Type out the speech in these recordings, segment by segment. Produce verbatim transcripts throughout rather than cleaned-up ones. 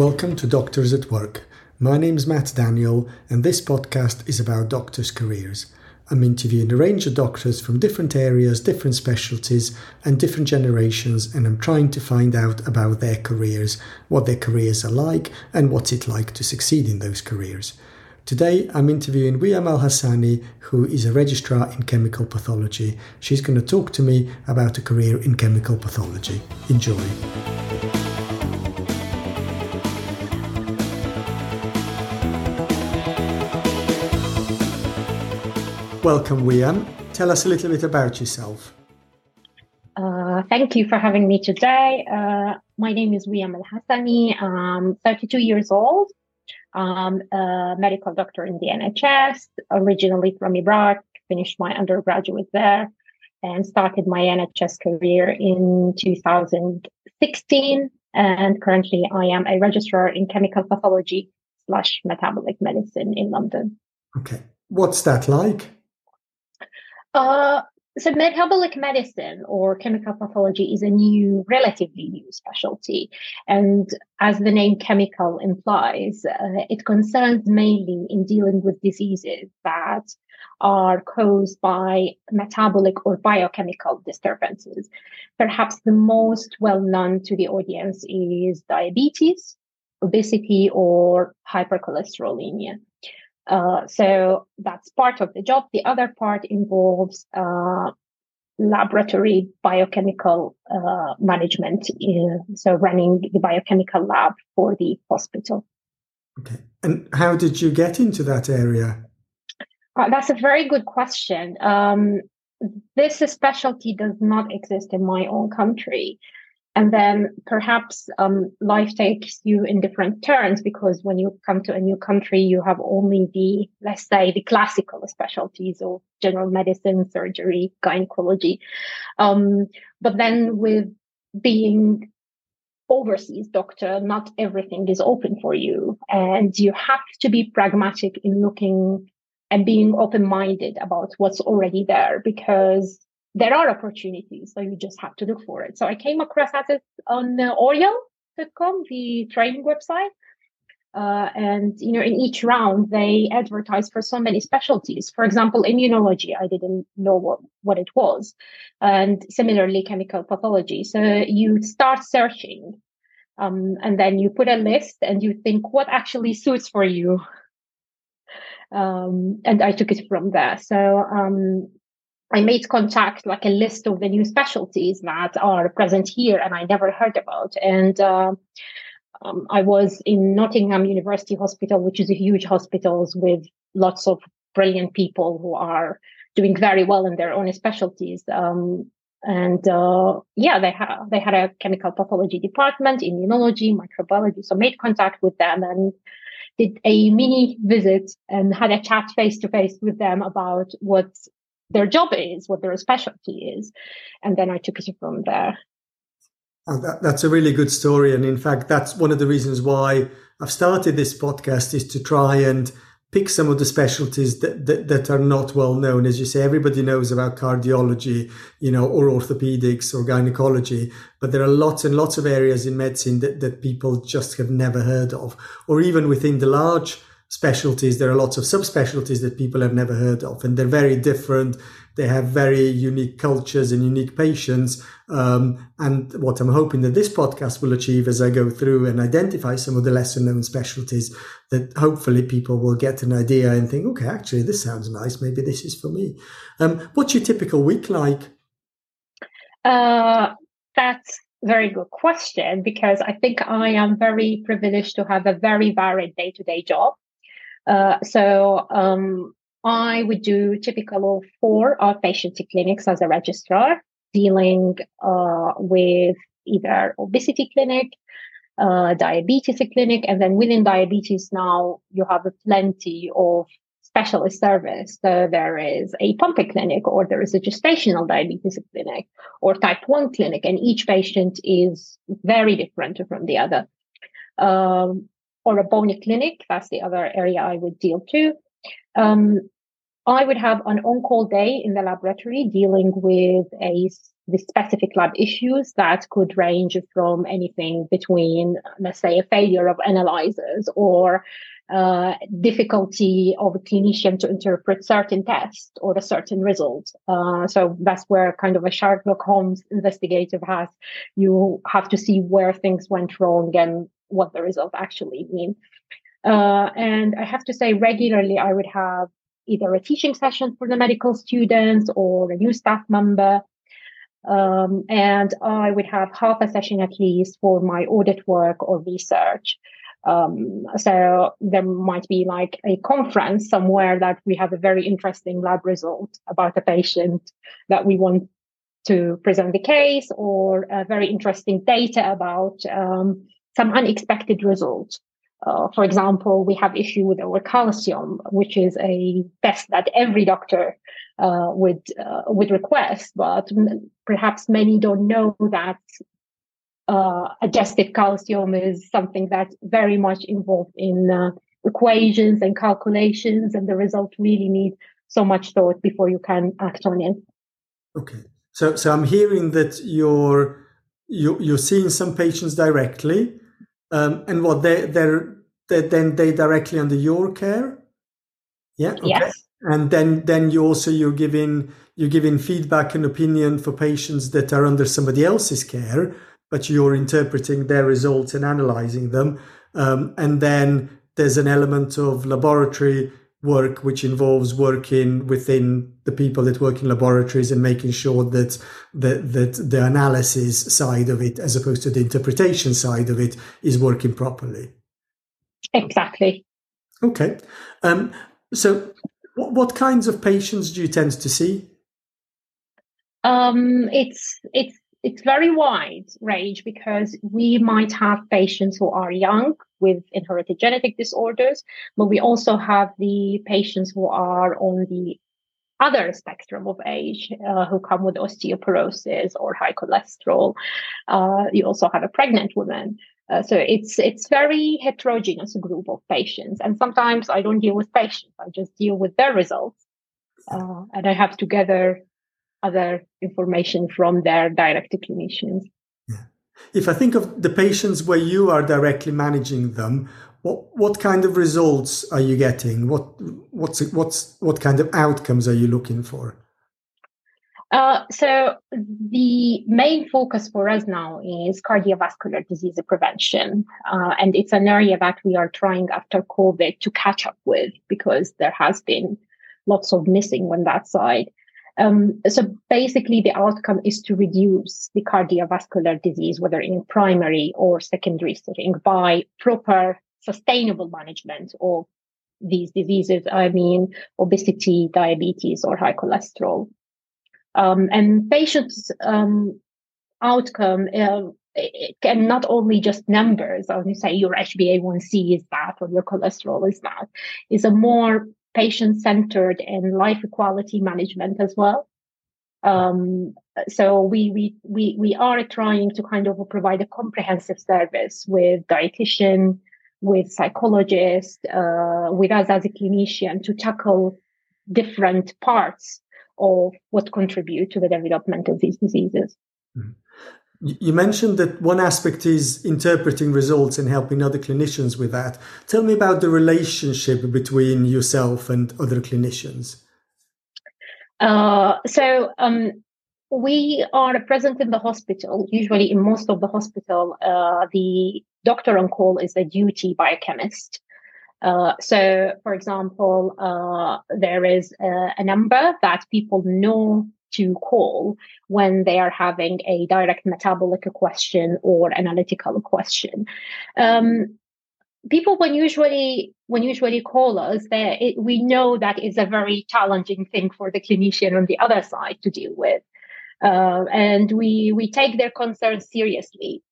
Welcome to Doctors at Work. My name's Matt Daniel, and this podcast is about doctors' careers. I'm interviewing a range of doctors from different areas, different specialties, and different generations, and I'm trying to find out about their careers, what their careers are like, and what's it like to succeed in those careers. Today, I'm interviewing Wiaam Al-Hasani, who is a registrar in chemical pathology. She's going to talk to me about a career in chemical pathology. Enjoy. Welcome, Wiaam. Tell us a little bit about yourself. Uh, thank you for having me today. Uh, my name is Wiaam Al-Hasani. I'm thirty-two years old. I'm a medical doctor in the N H S, originally from Iraq, finished my undergraduate there and started my N H S career in two thousand sixteen. And currently I am a registrar in chemical pathology slash metabolic medicine in London. Okay. What's that like? Uh, so metabolic medicine or chemical pathology is a new, relatively new specialty. And as the name chemical implies, uh, it concerns mainly in dealing with diseases that are caused by metabolic or biochemical disturbances. Perhaps the most well-known to the audience is diabetes, obesity, or hypercholesterolemia. Uh, so that's part of the job. The other part involves uh, laboratory biochemical uh, management, uh, so running the biochemical lab for the hospital. Okay. And how did you get into that area? Uh, that's a very good question. Um, this specialty does not exist in my own country. And then perhaps um, life takes you in different turns, because when you come to a new country, you have only the, let's say, the classical specialties of general medicine, surgery, gynecology. Um, but then with being overseas doctor, not everything is open for you. And you have to be pragmatic in looking and being open-minded about what's already there, because there are opportunities, so you just have to look for it. So I came across it on uh, Oriel dot com, the training website. Uh, and, you know, in each round, they advertise for so many specialties. For example, immunology, I didn't know what, what it was. And similarly, chemical pathology. So you start searching um, and then you put a list and you think what actually suits for you. Um, and I took it from there. So, um, I made contact, like a list of the new specialties that are present here and I never heard about. And uh, um, I was in Nottingham University Hospital, which is a huge hospital with lots of brilliant people who are doing very well in their own specialties. Um, and uh, yeah, they, ha- they had a chemical pathology department, immunology, microbiology. So made contact with them and did a mini visit and had a chat face-to-face with them about what's their job is, what their specialty is. And then I took it from there. Oh, that, that's a really good story. And in fact, that's one of the reasons why I've started this podcast, is to try and pick some of the specialties that, that, that are not well known. As you say, everybody knows about cardiology, you know, or orthopedics or gynecology, but there are lots and lots of areas in medicine that, that people just have never heard of, or even within the large specialties, there are lots of subspecialties that people have never heard of, and they're very different. They have very unique cultures and unique patients. Um, and what I'm hoping that this podcast will achieve as I go through and identify some of the lesser known specialties, that hopefully people will get an idea and think, okay, actually, this sounds nice. Maybe this is for me. Um, what's your typical week like? Uh, that's very good question, because I think I am very privileged to have a very varied day-to-day job. Uh, so um, I would do typical of four outpatient clinics as a registrar, dealing uh, with either obesity clinic, uh, diabetes clinic, and then within diabetes now you have plenty of specialist service. So there is a pumping clinic, or there is a gestational diabetes clinic, or type one clinic, and each patient is very different from the other. Um, or a bony clinic, that's the other area I would deal to. Um, I would have an on-call day in the laboratory dealing with a the specific lab issues that could range from anything between, let's say, a failure of analyzers or uh, difficulty of a clinician to interpret certain tests or a certain result. Uh, so that's where kind of a Sherlock Holmes investigative has, you have to see where things went wrong and what the result actually means. Uh, and I have to say, regularly, I would have either a teaching session for the medical students or a new staff member. Um, and I would have half a session at least for my audit work or research. Um, so there might be like a conference somewhere that we have a very interesting lab result about a patient that we want to present the case, or a very interesting data about um, some unexpected result. Uh, for example, we have issue with our calcium, which is a test that every doctor uh, would uh, would request, but m- perhaps many don't know that uh, adjusted calcium is something that's very much involved in uh, equations and calculations, and the result really needs so much thought before you can act on it. Okay, so so I'm hearing that you're you're, you're seeing some patients directly. Um, and what they they're, they're then they directly under your care, yeah. Okay. Yes. And then then you also you're giving you're giving feedback and opinion for patients that are under somebody else's care, but you're interpreting their results and analyzing them. Um, and then there's an element of laboratory work which involves working within the people that work in laboratories and making sure that the, that the analysis side of it, as opposed to the interpretation side of it, is working properly. Exactly. Okay. Um, so what, what kinds of patients do you tend to see? Um, it's it's it's very wide range, because we might have patients who are young with inherited genetic disorders, but we also have the patients who are on the other spectrum of age, uh, who come with osteoporosis or high cholesterol. Uh, you also have a pregnant woman. Uh, so it's it's very heterogeneous group of patients. And sometimes I don't deal with patients. I just deal with their results. Uh, and I have to gather other information from their direct clinicians. Yeah. If I think of the patients where you are directly managing them, what what kind of results are you getting? What what's what's what kind of outcomes are you looking for? Uh, so the main focus for us now is cardiovascular disease prevention, uh, and it's an area that we are trying after COVID to catch up with, because there has been lots of missing on that side. Um, so basically, the outcome is to reduce the cardiovascular disease, whether in primary or secondary setting, by proper sustainable management of these diseases. I mean, obesity, diabetes, or high cholesterol. Um, and patients' um, outcome uh, it can not only just numbers. I would say your H b A one c is that, or your cholesterol is that. It's a more patient-centered and life equality management as well. Um, so we we we we are trying to kind of provide a comprehensive service with dietitian, with psychologist, uh, with us as a clinician, to tackle different parts of what contribute to the development of these diseases. Mm-hmm. You mentioned that one aspect is interpreting results and helping other clinicians with that. Tell me about the relationship between yourself and other clinicians. Uh, so um, we are present in the hospital. Usually in most of the hospital, uh, the doctor on call is a duty biochemist. Uh, so, for example, uh, there is a, a number that people know to call when they are having a direct metabolic question or analytical question. Um, people, when usually when usually call us, it, we know that is a very challenging thing for the clinician on the other side to deal with, uh, and we we take their concerns seriously.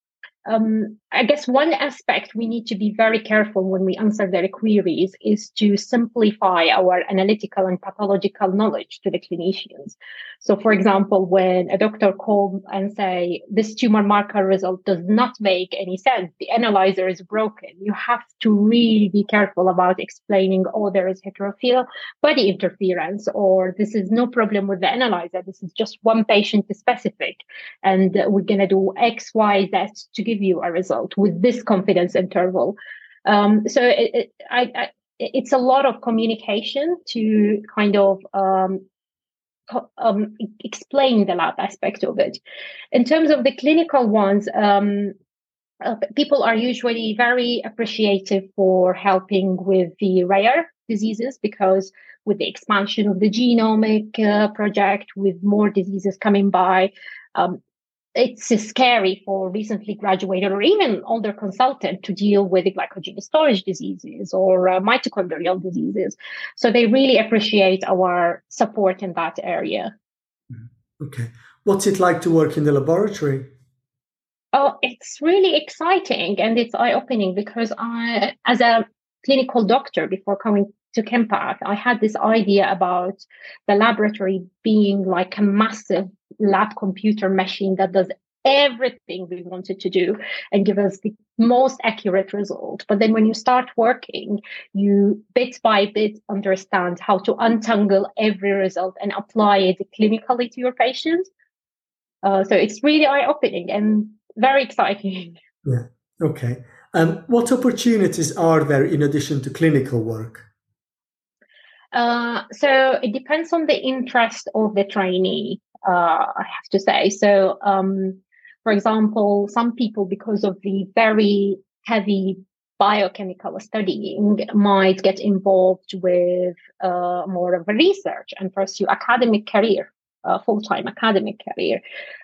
Um, I guess one aspect we need to be very careful when we answer their queries is to simplify our analytical and pathological knowledge to the clinicians. So, for example, when a doctor calls and say, this tumor marker result does not make any sense, the analyzer is broken, you have to really be careful about explaining, oh, there is heterophilic body interference, or this is no problem with the analyzer, this is just one patient specific, and we're going to do X, Y, Z to give you a result with this confidence interval. Um, so it, it, I, I, it's a lot of communication to kind of um, co- um, explain the lab aspect of it. In terms of the clinical ones, um, uh, people are usually very appreciative for helping with the rare diseases, because with the expansion of the genomic uh, project, with more diseases coming by, um, it's scary for recently graduated or even older consultant to deal with glycogen storage diseases or uh, mitochondrial diseases. So they really appreciate our support in that area. Okay. What's it like to work in the laboratory? Oh, it's really exciting and it's eye-opening, because I, as a clinical doctor before coming to Kempath, I had this idea about the laboratory being like a massive lab computer machine that does everything we wanted to do and give us the most accurate result. But then when you start working, you bit by bit understand how to untangle every result and apply it clinically to your patients. Uh, so it's really eye-opening and very exciting. Yeah. Okay. Um, what opportunities are there in addition to clinical work? Uh, so it depends on the interest of the trainee, uh, I have to say. So, um, for example, some people, because of the very heavy biochemical studying, might get involved with uh, more of research and pursue academic career. Uh, full-time academic career,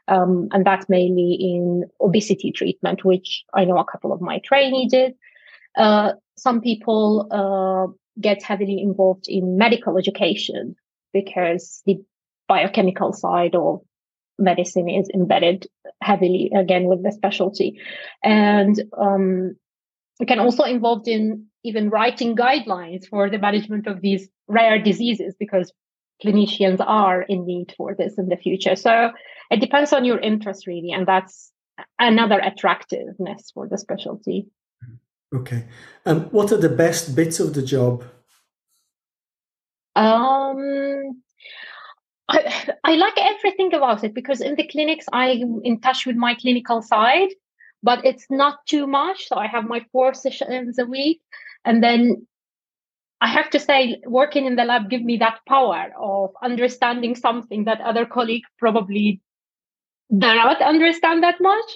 um, and that's mainly in obesity treatment, which I know a couple of my trainees did. Uh, some people uh, get heavily involved in medical education, because the biochemical side of medicine is embedded heavily, again, with the specialty. And um, we can also involved in even writing guidelines for the management of these rare diseases, because clinicians are in need for this in the future. So it depends on your interest, really, and that's another attractiveness for the specialty. Okay. And um, what are the best bits of the job? Um, I, I like everything about it, because in the clinics, I'm in touch with my clinical side, but it's not too much. So I have my four sessions a week, and then I have to say, working in the lab gives me that power of understanding something that other colleagues probably do not understand that much.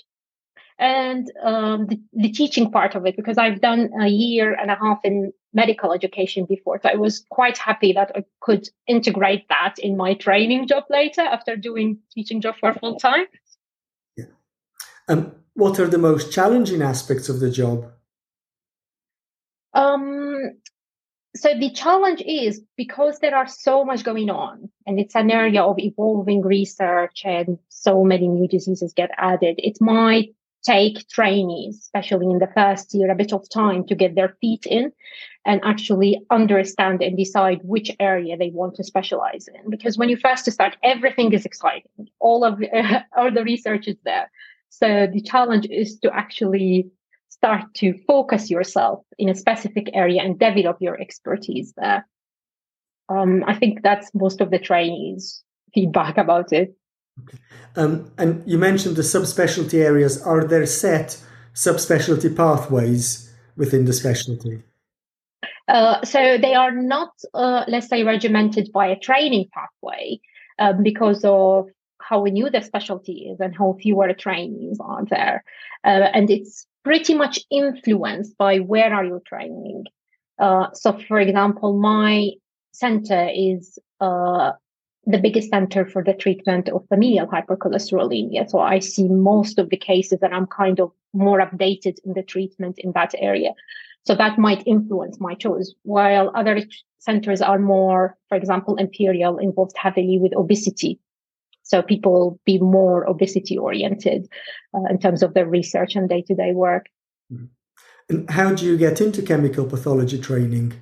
And um, the, the teaching part of it, because I've done a year and a half in medical education before. So I was quite happy that I could integrate that in my training job later after doing teaching job for full time. Yeah. Um, what are the most challenging aspects of the job? Um. So the challenge is, because there are so much going on and it's an area of evolving research and so many new diseases get added, it might take trainees, especially in the first year, a bit of time to get their feet in and actually understand and decide which area they want to specialize in. Because when you first start, everything is exciting. All of uh, all the research is there. So the challenge is to actually start to focus yourself in a specific area and develop your expertise there. Um, I think that's most of the trainees' feedback about it. Okay. Um, and you mentioned the subspecialty areas. Are there set subspecialty pathways within the specialty? Uh, so they are not, uh, let's say, regimented by a training pathway um, because of how new the specialty is and how fewer trainees are there. Uh, and it's pretty much influenced by where are you training. Uh, so, for example, my center is uh, the biggest center for the treatment of familial hypercholesterolemia. So I see most of the cases and I'm kind of more updated in the treatment in that area. So that might influence my choice, while other centers are more, for example, Imperial, involved heavily with obesity. So people will be more obesity oriented uh, in terms of their research and day-to-day work. And how do you get into chemical pathology training?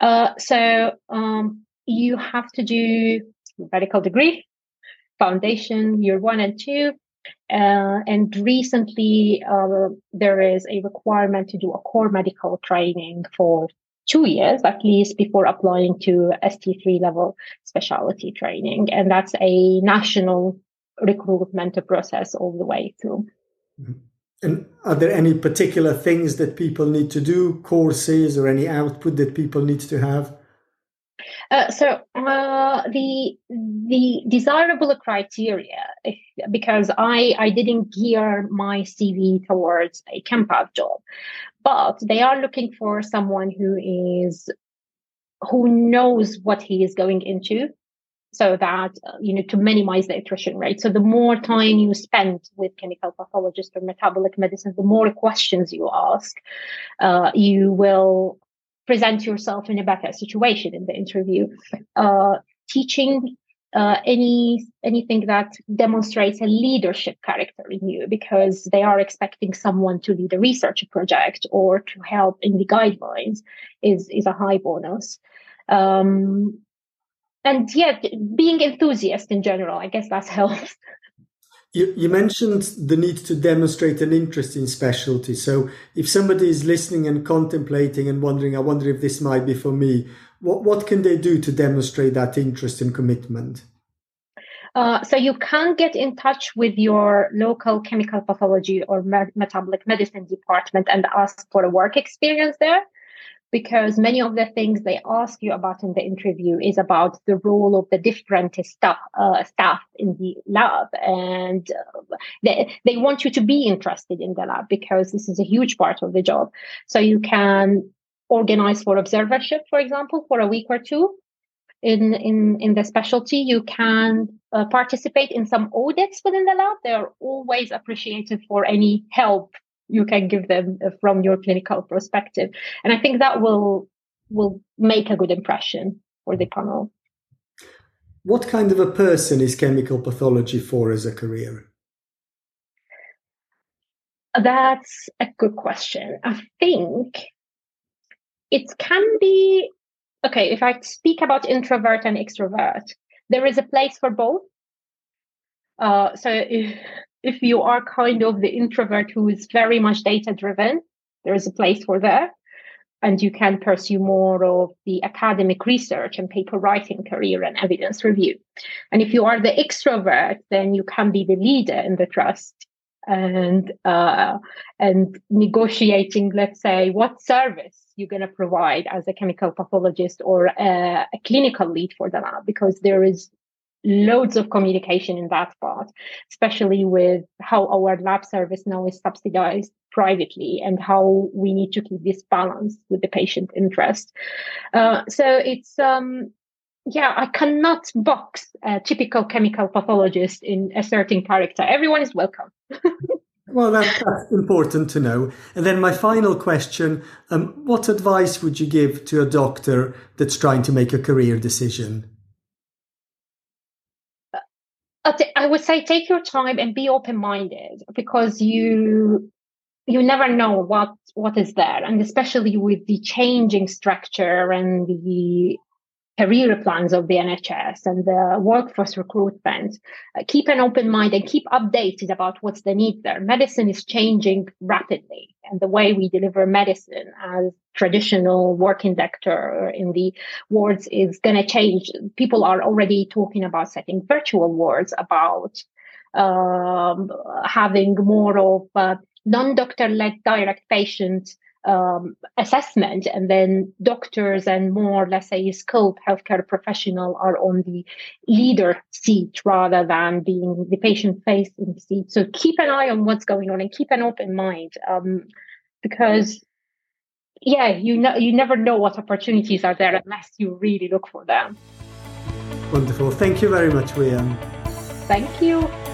Uh, so um, you have to do a medical degree, foundation, year one and two. Uh, and recently, uh, there is a requirement to do a core medical training for two years, at least, before applying to S T three level specialty training. And that's a national recruitment process all the way through. And are there any particular things that people need to do, courses or any output that people need to have? Uh, so uh, the the desirable criteria, if, because I, I didn't gear my C V towards a Kempath job, but they are looking for someone who is who knows what he is going into, so that you know to minimize the attrition rate. So the more time you spend with chemical pathologists or metabolic medicine, the more questions you ask, uh, you will present yourself in a better situation in the interview. Uh, teaching uh, any anything that demonstrates a leadership character in you, because they are expecting someone to lead a research project or to help in the guidelines, is is a high bonus. Um, and yeah, being enthusiast in general, I guess that helps. You, you mentioned the need to demonstrate an interest in specialty. So if somebody is listening and contemplating and wondering, I wonder if this might be for me, what, what can they do to demonstrate that interest and commitment? Uh, so you can get in touch with your local chemical pathology or me- metabolic medicine department and ask for a work experience there, because many of the things they ask you about in the interview is about the role of the different staff, uh, staff in the lab. And uh, they, they want you to be interested in the lab, because this is a huge part of the job. So you can organize for observership, for example, for a week or two in, in, in the specialty. You can uh, participate in some audits within the lab. They are always appreciated for any help you can give them from your clinical perspective. And I think that will will make a good impression for the panel. What kind of a person is chemical pathology for as a career? That's a good question. I think it can be, okay, if I speak about introvert and extrovert, there is a place for both. Uh, so if, If you are kind of the introvert who is very much data-driven, there is a place for that. And you can pursue more of the academic research and paper writing career and evidence review. And if you are the extrovert, then you can be the leader in the trust and uh, and negotiating, let's say, what service you're going to provide as a chemical pathologist or a, a clinical lead for the lab, because there is loads of communication in that part, especially with how our lab service now is subsidized privately and how we need to keep this balance with the patient interest. Uh, so it's, um, yeah, I cannot box a typical chemical pathologist in a certain character. Everyone is welcome. Well, that's, that's important to know. And then my final question, um, what advice would you give to a doctor that's trying to make a career decision? I would say take your time and be open-minded, because you you never know what, what is there. And especially with the changing structure and the career plans of the N H S and the workforce recruitment, keep an open mind and keep updated about what's the need there. Medicine is changing rapidly, and the way we deliver medicine as traditional working doctor in the wards is going to change. People are already talking about setting virtual wards, about um, having more of uh, non-doctor-led direct patient um, assessment, and then doctors and more, let's say, skilled healthcare professional are on the leader seat rather than being the patient-facing seat. So keep an eye on what's going on and keep an open mind, um, because yeah, you know, you never know what opportunities are there unless you really look for them. Wonderful. Thank you very much, Wiaam. Thank you.